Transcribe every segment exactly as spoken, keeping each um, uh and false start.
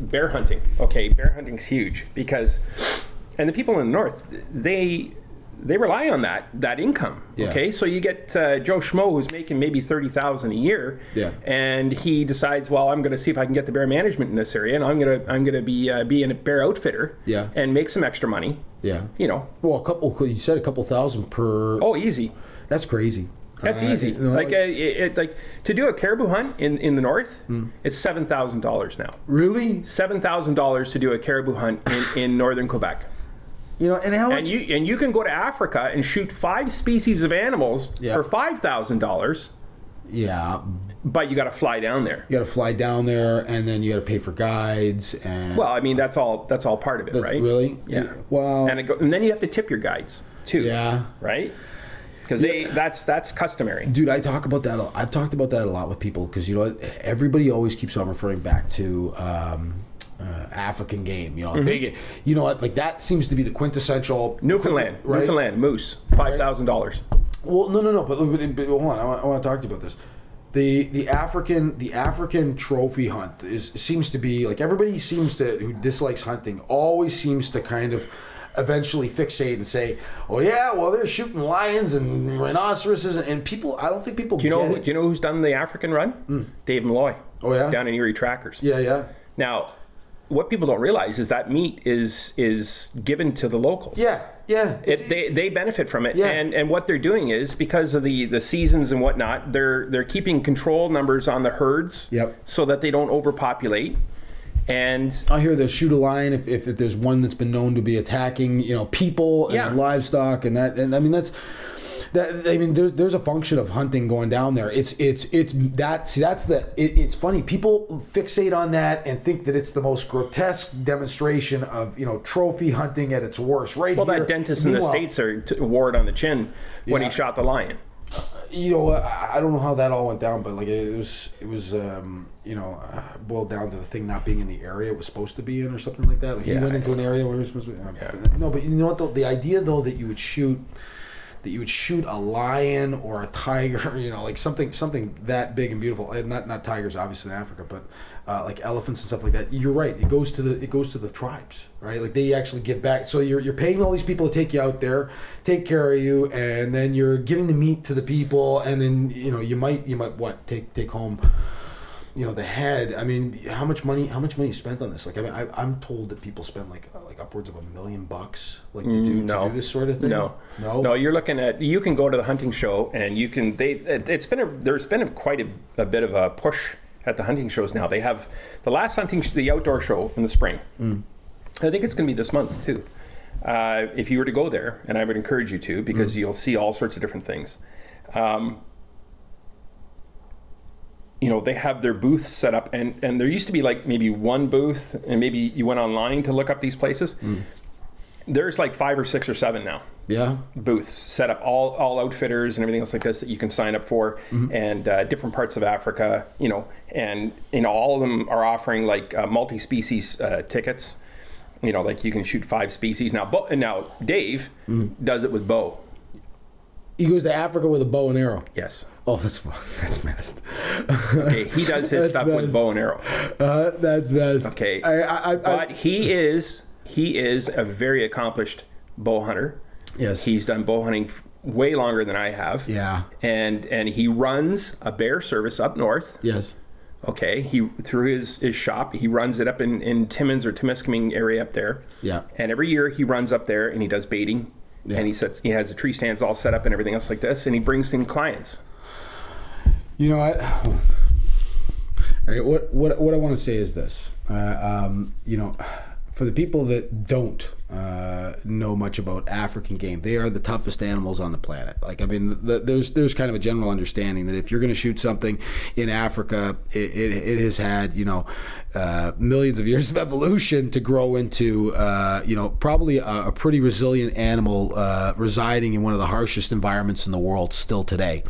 bear hunting. Okay, bear hunting's huge because, and the people in the north, they they rely on that that income. Yeah. Okay, so you get uh, Joe Schmo who's making maybe thirty thousand a year, yeah, and he decides, well, I'm going to see if I can get the bear management in this area, and I'm gonna I'm gonna be uh, be a bear outfitter, yeah, and make some extra money. Yeah, you know. Well, a couple. You said a couple thousand per. Oh, easy. That's crazy. That's uh, easy. You know, like, like, a, it, like to do a caribou hunt in, in the north, mm. it's seven thousand dollars now. Really? Seven thousand dollars to do a caribou hunt in, in northern Quebec. You know, and how and you and you can go to Africa and shoot five species of animals yeah. for five thousand dollars. Yeah. But you got to fly down there. You got to fly down there, and then you got to pay for guides and. Well, I mean that's all that's all part of it, that's right? Really? Yeah. yeah. Well. And it go, and then you have to tip your guides too. Yeah. Right. Because they yeah. that's that's customary. Dude, I talk about that. I've talked about that a lot with people because you know everybody always keeps on referring back to um, uh, African game. You know, mm-hmm. big. You know what? Like that seems to be the quintessential. Newfoundland, right? Newfoundland moose, five thousand dollars. Well, no, no, no. But, but, but hold on, I want, I want to talk to you about this. The the African the African trophy hunt is seems to be like everybody seems to who dislikes hunting always seems to kind of. Eventually fixate and say, oh yeah, well they're shooting lions and rhinoceroses and, and people, I don't think people do you know, get it. Do you know who's done the African run? Mm. Dave Malloy. Oh yeah? Down in Erie Trackers. Yeah, yeah. Now, what people don't realize is that meat is is given to the locals. Yeah, yeah. It, they they benefit from it. Yeah. And and what they're doing is because of the, the seasons and whatnot, they're they're keeping control numbers on the herds yep. so that they don't overpopulate. And I hear they'll shoot a lion if, if, if there's one that's been known to be attacking, you know, people and yeah. livestock and that. And I mean, that's that. I mean, there's there's a function of hunting going down there. It's it's it's that. See, that's the. It, it's funny. People fixate on that and think that it's the most grotesque demonstration of you know trophy hunting at its worst. Right. Well, here, that dentist in the States are t- wore it on the chin when yeah. he shot the lion. Uh, you know, I, I don't know how that all went down, but like it was, it was, um, you know, uh, boiled down to the thing not being in the area it was supposed to be in, or something like that. Like yeah, he went into an area where he was supposed to be. Uh, yeah. but, no, but you know what? Though the idea though that you would shoot, that you would shoot a lion or a tiger, you know, like something, something that big and beautiful. And not not tigers, obviously in Africa, but uh, like elephants and stuff like that. You're right. It goes to the it goes to the tribes, right? Like they actually give back. So you're you're paying all these people to take you out there, take care of you, and then you're giving the meat to the people, and then you know you might you might what take take home, you know, the head. I mean, how much money how much money is spent on this? Like I mean, I, I'm told that people spend like uh, like upwards of a million bucks like to do, no. to do this sort of thing. No, no, no. You're looking at you can go to the hunting show and you can they it's been a, there's been a, quite a, a bit of a push at the hunting shows now. They have the last hunting the outdoor show in the spring. Mm. I think it's going to be this month too. Uh, if you were to go there, and I would encourage you to, because mm. you'll see all sorts of different things. Um, you know, they have their booths set up, and, and there used to be like maybe one booth, and maybe you went online to look up these places. Mm. There's like five or six or seven now. Yeah. Booths set up, all all outfitters and everything else like this that you can sign up for, mm-hmm. and uh, different parts of Africa, you know, and you know all of them are offering like uh, multi-species uh, tickets. You know, like you can shoot five species. Now, Bo- now Dave mm. does it with bow. He goes to Africa with a bow and arrow. Yes. Oh, that's that's messed. Okay, he does his stuff messed. with bow and arrow. Uh, that's messed. Okay, I, I, I, but I, he is he is a very accomplished bow hunter. Yes. He's done bow hunting way longer than I have. Yeah. And and he runs a bear service up north. Yes. Okay, he through his, his shop, he runs it up in, in Timmins or Timiskaming area up there. Yeah. And every year he runs up there and he does baiting, yeah. and he sets he has the tree stands all set up and everything else like this, and he brings in clients. You know what? All right, what what what I want to say is this. Uh, um, you know, for the people that don't uh, know much about African game, they are the toughest animals on the planet. Like, I mean, the, there's there's kind of a general understanding that if you're going to shoot something in Africa, it, it, it has had, you know, uh, millions of years of evolution to grow into, uh, you know, probably a, a pretty resilient animal uh, residing in one of the harshest environments in the world still today.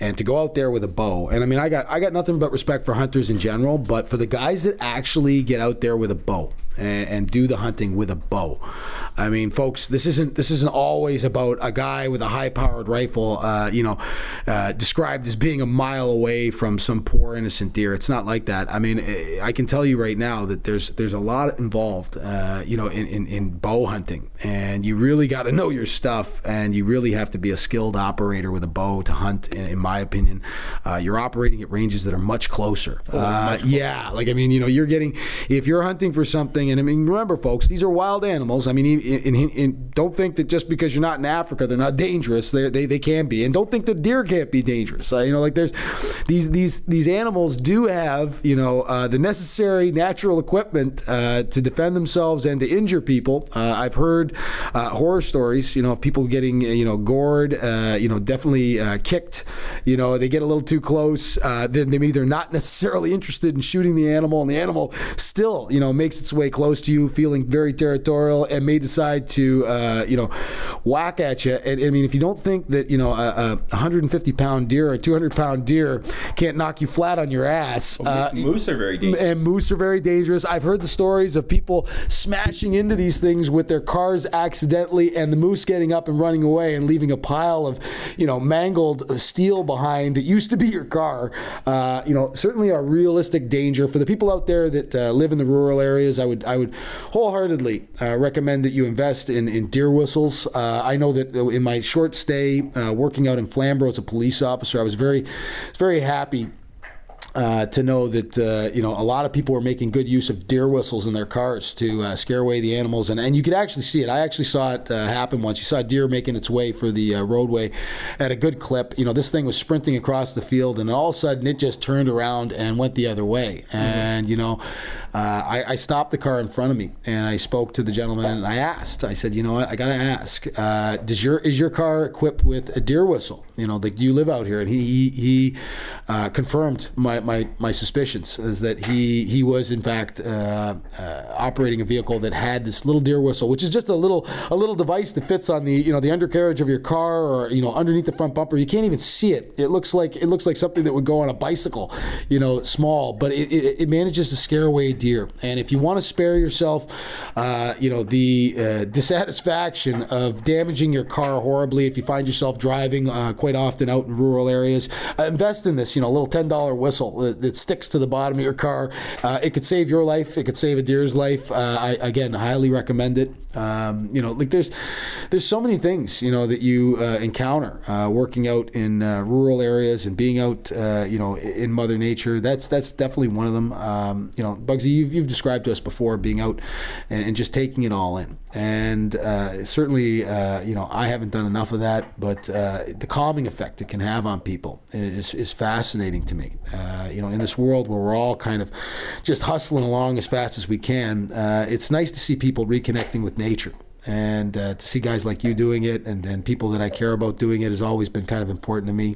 And to go out there with a bow, and I mean, I got I got nothing but respect for hunters in general, but for the guys that actually get out there with a bow, and do the hunting with a bow. I mean, folks, this isn't this isn't always about a guy with a high-powered rifle, uh, you know, uh, described as being a mile away from some poor innocent deer. It's not like that. I mean, I can tell you right now that there's there's a lot involved, uh, you know, in, in, in bow hunting, and you really got to know your stuff, and you really have to be a skilled operator with a bow to hunt. In, in my opinion, uh, you're operating at ranges that are much closer. Oh, uh, much closer. Yeah, like I mean, you know, you're getting if you're hunting for something, and I mean, remember, folks, these are wild animals. I mean. Even, And, and, and don't think that just because you're not in Africa, they're not dangerous. They they they can be, and don't think that deer can't be dangerous. Uh, you know, like there's these these these animals do have you know uh, the necessary natural equipment uh, to defend themselves and to injure people. Uh, I've heard uh, horror stories, you know, of people getting you know gored, uh, you know, definitely uh, kicked. You know, they get a little too close. Uh, then they maybe they're not necessarily interested in shooting the animal, and the animal still you know makes its way close to you, feeling very territorial, and may decide to uh, you know, whack at you. And I mean, if you don't think that you know a, a one hundred fifty pound deer or a two hundred pound deer can't knock you flat on your ass, well, uh, moose are very dangerous. And moose are very dangerous. I've heard the stories of people smashing into these things with their cars accidentally, and the moose getting up and running away and leaving a pile of you know mangled steel behind that used to be your car. Uh, you know, certainly a realistic danger for the people out there that uh, live in the rural areas. I would I would wholeheartedly uh, recommend that you invest in, in deer whistles. Uh, I know that in my short stay uh, working out in Flamborough as a police officer, I was very, very happy Uh, to know that uh, you know a lot of people were making good use of deer whistles in their cars to uh, scare away the animals, and, and you could actually see it. I actually saw it uh, happen once. You saw a deer making its way for the uh, roadway at a good clip. You know, this thing was sprinting across the field, and all of a sudden it just turned around and went the other way. And mm-hmm. you know, uh, I, I stopped the car in front of me, and I spoke to the gentleman, and I asked. I said, you know what, I gotta ask. Uh, does your is your car equipped with a deer whistle? You know, like you live out here, and he he, he uh, confirmed my. My, my suspicions is that he he was in fact uh, uh, operating a vehicle that had this little deer whistle, which is just a little a little device that fits on the you know the undercarriage of your car, or you know underneath the front bumper. You can't even see it. It looks like it looks like something that would go on a bicycle, you know, small, but it, it, it manages to scare away deer. And if you want to spare yourself, uh, you know, the uh, dissatisfaction of damaging your car horribly, if you find yourself driving uh, quite often out in rural areas, uh, invest in this, you know, little ten dollar whistle. It sticks to the bottom of your car. Uh, it could save your life. It could save a deer's life. Uh, I again highly recommend it. Um, you know, like there's there's so many things you know that you uh, encounter uh, working out in uh, rural areas and being out uh, you know in Mother Nature. That's that's definitely one of them. Um, you know, Bugsy, you've, you've described to us before being out and, and just taking it all in. And uh, certainly, uh, you know, I haven't done enough of that, but uh, the calming effect it can have on people is is fascinating to me. Uh, you know, in this world where we're all kind of just hustling along as fast as we can, uh, it's nice to see people reconnecting with nature. And uh, to see guys like you doing it, and then people that I care about doing it, has always been kind of important to me.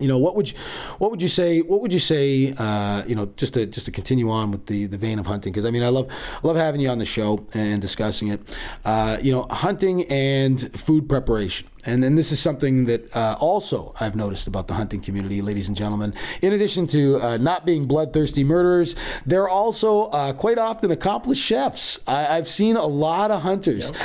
You know, what would you, what would you say? What would you say? Uh, you know, just to just to continue on with the, the vein of hunting, because I mean, I love I love having you on the show and discussing it. Uh, you know, hunting and food preparation. And then this is something that uh, also I've noticed about the hunting community, ladies and gentlemen. In addition to uh, not being bloodthirsty murderers, they're also uh, quite often accomplished chefs. I- I've seen a lot of hunters yep.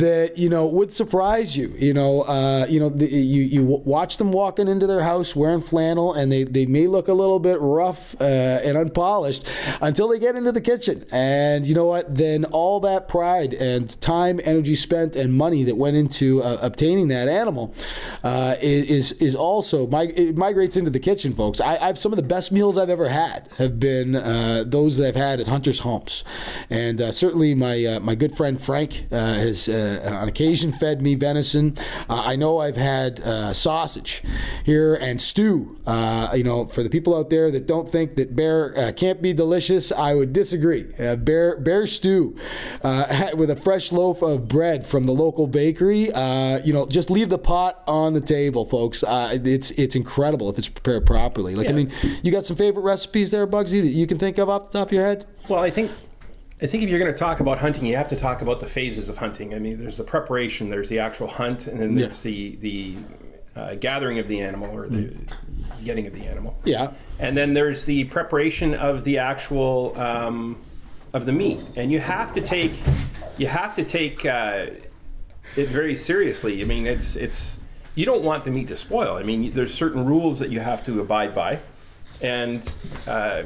that you know would surprise you. You know, uh, you know, the, you you watch them walking into their house wearing flannel, and they, they may look a little bit rough uh, and unpolished until they get into the kitchen. And you know what? Then all that pride and time, energy spent, and money that went into uh, obtaining that animal uh, is is also mig- it migrates into the kitchen, folks. I, I've some of the best meals I've ever had have been uh, those that I've had at hunters' homes, and uh, certainly my uh, my good friend Frank uh, has uh, on occasion fed me venison. Uh, I know I've had uh, sausage here and stew. Uh, you know, for the people out there that don't think that bear uh, can't be delicious, I would disagree. Uh, bear bear stew uh, with a fresh loaf of bread from the local bakery. Uh, you know, just leave the pot on the table, folks. Uh, it's it's incredible if it's prepared properly. Like yeah. I mean, you got some favorite recipes there, Bugsy, that you can think of off the top of your head? Well, I think I think if you're going to talk about hunting, you have to talk about the phases of hunting. I mean, there's the preparation, there's the actual hunt, and then there's yeah. the the uh, gathering of the animal or the mm. getting of the animal. Yeah. And then there's the preparation of the actual um, of the meat, and you have to take you have to take uh, it very seriously. I mean, it's it's you don't want the meat to spoil. I mean, there's certain rules that you have to abide by, and uh,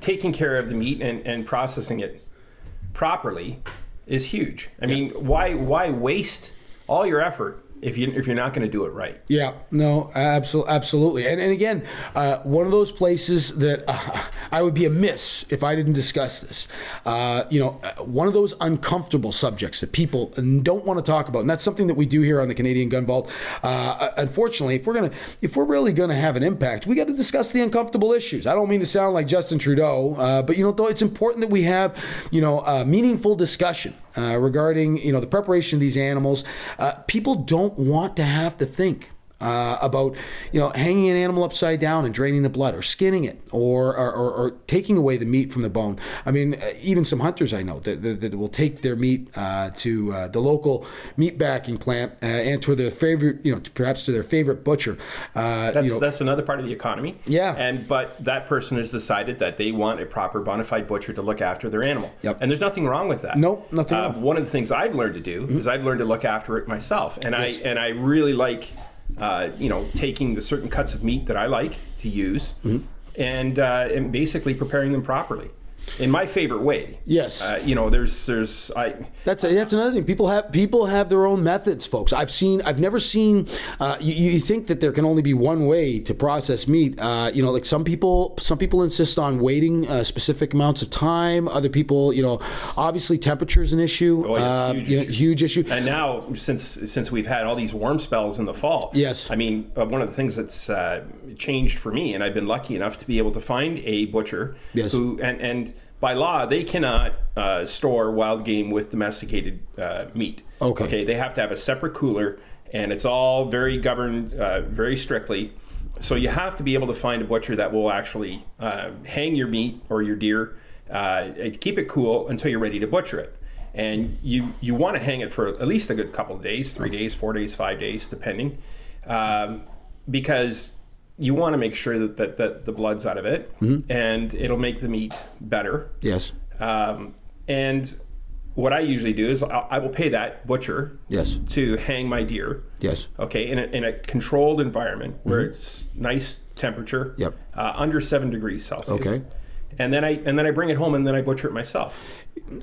taking care of the meat and, and processing it properly is huge. I yeah. mean, why why waste all your effort if you if you're not going to do it right? Yeah, no, absolutely, absolutely. And and again, uh, one of those places that uh, I would be amiss if I didn't discuss this. Uh, you know, one of those uncomfortable subjects that people don't want to talk about, and that's something that we do here on the Canadian Gun Vault. Uh, unfortunately, if we're gonna if we're really gonna have an impact, we got to discuss the uncomfortable issues. I don't mean to sound like Justin Trudeau, uh, but you know, though, it's important that we have you know a meaningful discussion uh, regarding you know the preparation of these animals. Uh, people don't. want to have to think uh, about, you know, hanging an animal upside down and draining the blood, or skinning it, or or, or, or taking away the meat from the bone. I mean, uh, even some hunters I know that, that, that will take their meat uh, to uh, the local meat packing plant uh, and to their favorite, you know, to perhaps to their favorite butcher. Uh, that's you know, that's another part of the economy. Yeah. And but that person has decided that they want a proper bona fide butcher to look after their animal. Yep. And there's nothing wrong with that. No, nope, nothing. Uh, one of the things I've learned to do mm-hmm. is I've learned to look after it myself, and yes. I and I really like. Uh, you know, taking the certain cuts of meat that I like to use, mm-hmm. and uh, and basically preparing them properly in my favorite way. Yes, uh, you know, there's there's I. That's a, that's another thing. People have people have their own methods, folks. I've seen I've never seen. Uh, you, you think that there can only be one way to process meat. Uh, you know, like some people some people insist on waiting uh, specific amounts of time. Other people, you know, obviously temperature is an issue. Oh, yes, uh, huge, you know, issue. huge issue. And now since since we've had all these warm spells in the fall. Yes. I mean, uh, one of the things that's uh, changed for me, and I've been lucky enough to be able to find a butcher yes. who and and. By law, they cannot uh, store wild game with domesticated uh, meat. Okay. Okay. They have to have a separate cooler, and it's all very governed, uh, very strictly. So you have to be able to find a butcher that will actually uh, hang your meat or your deer, uh, keep it cool until you're ready to butcher it. And you, you want to hang it for at least a good couple of days, three days, four days, five days, depending, um, because you want to make sure that, that, that the blood's out of it, mm-hmm. and it'll make the meat better. Yes. Um, and what I usually do is I'll, I will pay that butcher yes. to hang my deer. Yes. Okay, in a, in a controlled environment where mm-hmm. it's nice temperature, yep. uh, under seven degrees Celsius. Okay. And then I and then I bring it home, and then I butcher it myself.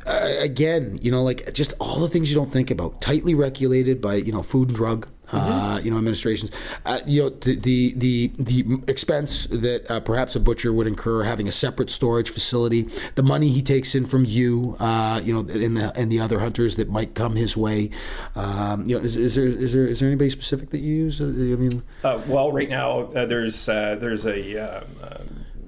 Uh, again, you know, like just all the things you don't think about, tightly regulated by you know Food and Drug, mm-hmm. uh, you know administrations, uh, you know the the the, the expense that uh, perhaps a butcher would incur having a separate storage facility, the money he takes in from you, uh, you know, and the and the other hunters that might come his way. Um, you know, is, is there is there is there anybody specific that you use? I mean, uh, well, right now uh, there's uh, there's a. Um, uh,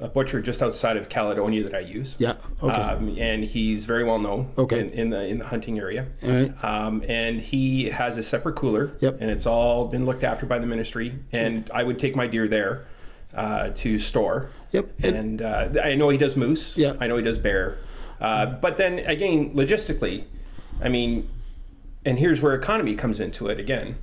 A butcher just outside of Caledonia that I use. Yeah. Okay. Um, and he's very well known. Okay. In, in the in the hunting area. All right. Um, and he has a separate cooler. Yep. And it's all been looked after by the ministry. And yeah. I would take my deer there uh, to store. Yep. And, and uh, I know he does moose. Yeah. I know he does bear. Uh, but then again, logistically, I mean, and here's where economy comes into it again.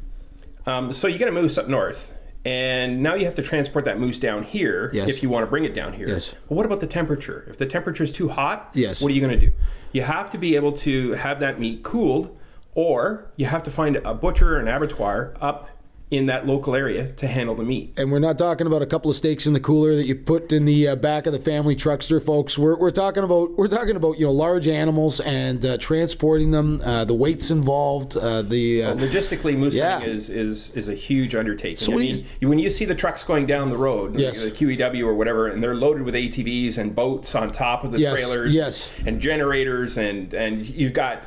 Um, so you get a moose up north. And now you have to transport that moose down here yes. if you want to bring it down here. Yes. But what about the temperature? If the temperature is too hot, yes. what are you going to do? You have to be able to have that meat cooled, or you have to find a butcher or an abattoir up in that local area to handle the meat. And we're not talking about a couple of steaks in the cooler that you put in the uh, back of the family truckster, folks. We're we're talking about we're talking about you know large animals and uh, transporting them, uh, the weights involved, uh, the uh, well, logistically moose hunting yeah. is, is is a huge undertaking. So I mean, you, when you see the trucks going down the road, yes. the Q E W or whatever, and they're loaded with A T Vs and boats on top of the yes. trailers, yes. and generators, and and you've got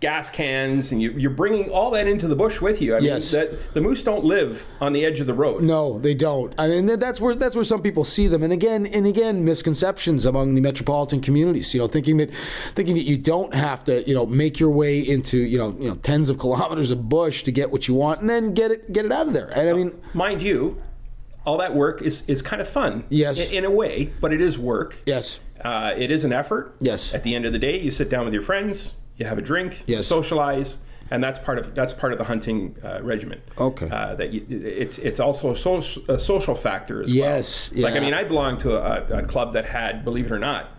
gas cans, and you, you're bringing all that into the bush with you. I mean, yes. that, the moose don't live on the edge of the road. No, they don't. I mean, that's where that's where some people see them. And again, and again, misconceptions among the metropolitan communities. You know, thinking that thinking that you don't have to, you know, make your way into, you know, you know, tens of kilometers of bush to get what you want, and then get it get it out of there. And I mean, mind you, all that work is is kind of fun. Yes, in, in a way, but it is work. Yes, uh, it is an effort. Yes, at the end of the day, you sit down with your friends. You have a drink, yes. socialize, and that's part of that's part of the hunting uh, regimen. Okay. Uh, that you, it's it's also a, so, a social factor as yes, well. Yes. Yeah. Like I mean, I belong to a, a club that had, believe it or not,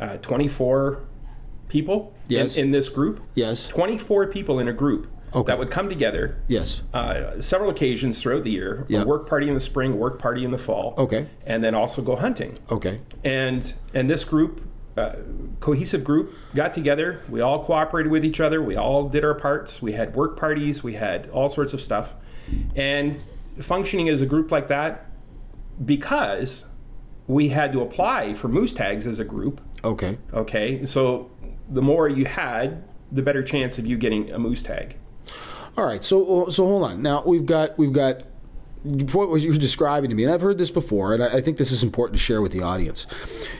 uh, twenty-four people yes. in, in this group. Yes. twenty-four people in a group okay. that would come together. Yes. Uh, several occasions throughout the year. Yep. A work party in the spring, a work party in the fall. Okay. And then also go hunting. Okay. And and this group, uh, cohesive group, got together. We all cooperated with each other. We all did our parts. We had work parties. We had all sorts of stuff. And functioning as a group like that, because we had to apply for moose tags as a group. Okay. Okay. So the more you had, the better chance of you getting a moose tag. All right. So so hold on. Now we've got we've got what you were describing to me, and I've heard this before, and I think this is important to share with the audience.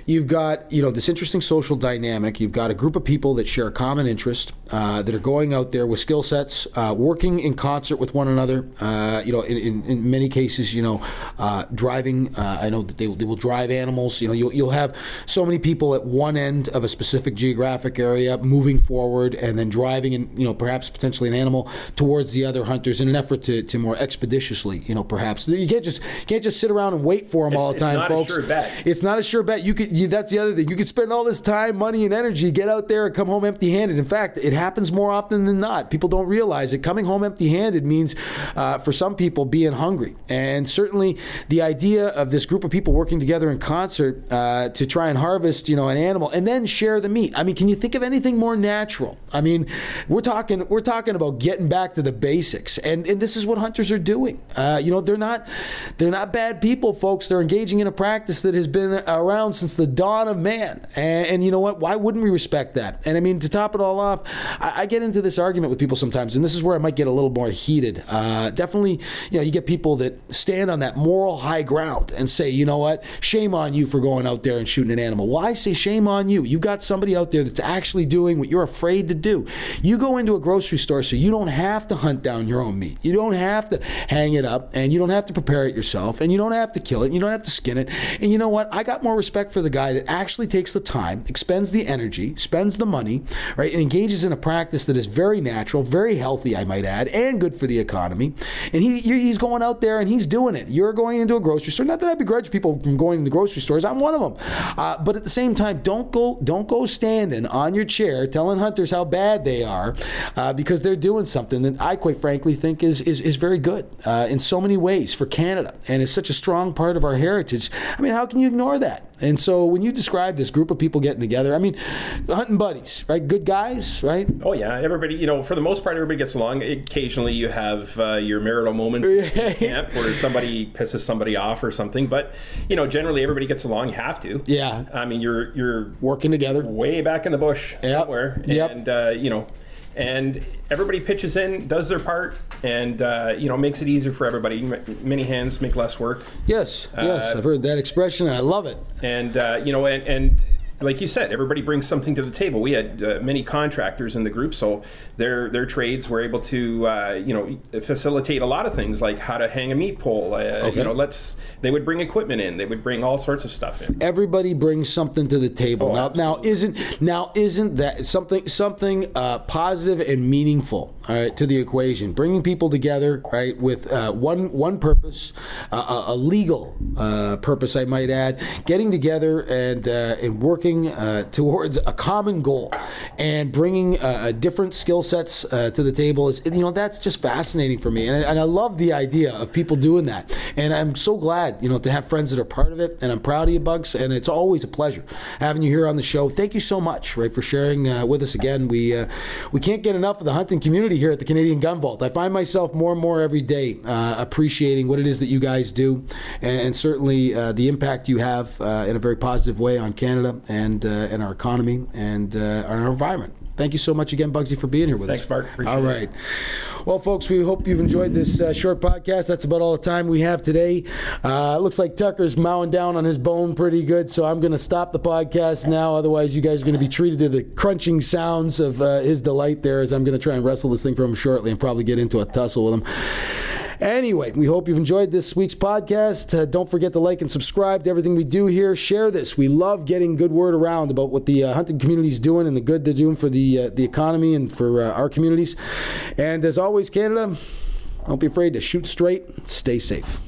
You've got you know this interesting social dynamic. You've got a group of people that share a common interest, uh, that are going out there with skill sets, uh, working in concert with one another. Uh, you know, in, in, in many cases, you know, uh, driving. Uh, I know that they will, they will drive animals. You know, you'll you'll have so many people at one end of a specific geographic area moving forward, and then driving, and you know, perhaps potentially an animal towards the other hunters in an effort to to more expeditiously, you know. Perhaps you can't just can't just sit around and wait for them it's, all the time, folks. It's not folks. a sure bet. It's not a sure bet. You could you, that's the other thing. You could spend all this time, money, and energy, get out there, and come home empty-handed. In fact, it happens more often than not. People don't realize it. Coming home empty-handed means, uh, for some people, being hungry. And certainly, the idea of this group of people working together in concert uh, to try and harvest, you know, an animal and then share the meat. I mean, can you think of anything more natural? I mean, we're talking we're talking about getting back to the basics, and and this is what hunters are doing. Uh, you know. They're not, they're not bad people, folks. They're engaging in a practice that has been around since the dawn of man. And, and you know what? Why wouldn't we respect that? And I mean, to top it all off, I, I get into this argument with people sometimes, and this is where I might get a little more heated. Uh, definitely, you know, you get people that stand on that moral high ground and say, you know what? Shame on you for going out there and shooting an animal. Well, I say shame on you. You've got somebody out there that's actually doing what you're afraid to do. You go into a grocery store so you don't have to hunt down your own meat. You don't have to hang it up. And you don't have to prepare it yourself, and you don't have to kill it, and you don't have to skin it. And you know what? I got more respect for the guy that actually takes the time, expends the energy, spends the money, right, and engages in a practice that is very natural, very healthy, I might add, and good for the economy. And he he's going out there and he's doing it. You're going into a grocery store. Not that I begrudge people from going to grocery stores. I'm one of them. Uh, but at the same time, don't go don't go standing on your chair telling hunters how bad they are uh, because they're doing something that I quite frankly think is is is very good uh, in so many many ways for Canada, and it's such a strong part of our heritage. I mean, how can you ignore that? And so when you describe this group of people getting together, I mean, hunting buddies, right? Good guys, right? Oh, yeah. Everybody, you know, for the most part, everybody gets along. Occasionally you have uh, your marital moments in camp where somebody pisses somebody off or something. But, you know, generally everybody gets along. You have to. Yeah. I mean, you're you're working together. Way back in the bush yep. somewhere. Yep. And, uh, you know, and everybody pitches in, does their part, and uh, you know makes it easier for everybody. Many hands make less work. Yes, uh, yes, I've heard that expression, and I love it. And uh, you know, and, and like you said, everybody brings something to the table. We had uh, many contractors in the group, so their their trades were able to uh, you know facilitate a lot of things, like how to hang a meat pole. Uh, okay. You know, let's they would bring equipment in. They would bring all sorts of stuff in. Everybody brings something to the table. Oh, now, now isn't now isn't that something something uh, positive and meaningful? All right, to the equation, bringing people together, right, with uh, one one purpose, uh, a legal uh, purpose, I might add, getting together and uh, and working uh, towards a common goal, and bringing uh, different skill sets uh, to the table is, you know, that's just fascinating for me, and I, and I love the idea of people doing that, and I'm so glad, you know, to have friends that are part of it, and I'm proud of you, Bugs, and it's always a pleasure having you here on the show. Thank you so much, right, for sharing uh, with us again. We uh, we can't get enough of the hunting community here at the Canadian Gun Vault. I find myself more and more every day uh, appreciating what it is that you guys do, and, and certainly uh, the impact you have uh, in a very positive way on Canada and uh, and our economy and uh, our environment. Thank you so much again, Bugsy, for being here with Thanks, us. Thanks, Mark. Appreciate it. All right. It. Well, folks, we hope you've enjoyed this uh, short podcast. That's about all the time we have today. Uh, looks like Tucker's mowing down on his bone pretty good, so I'm going to stop the podcast now. Otherwise, you guys are going to be treated to the crunching sounds of uh, his delight there, as I'm going to try and wrestle this thing from him shortly and probably get into a tussle with him. Anyway, we hope you've enjoyed this week's podcast. Uh, don't forget to like and subscribe to everything we do here. Share this. We love getting good word around about what the uh, hunting community is doing and the good they're doing for the uh, the economy and for uh, our communities. And as always, Canada, don't be afraid to shoot straight. Stay safe.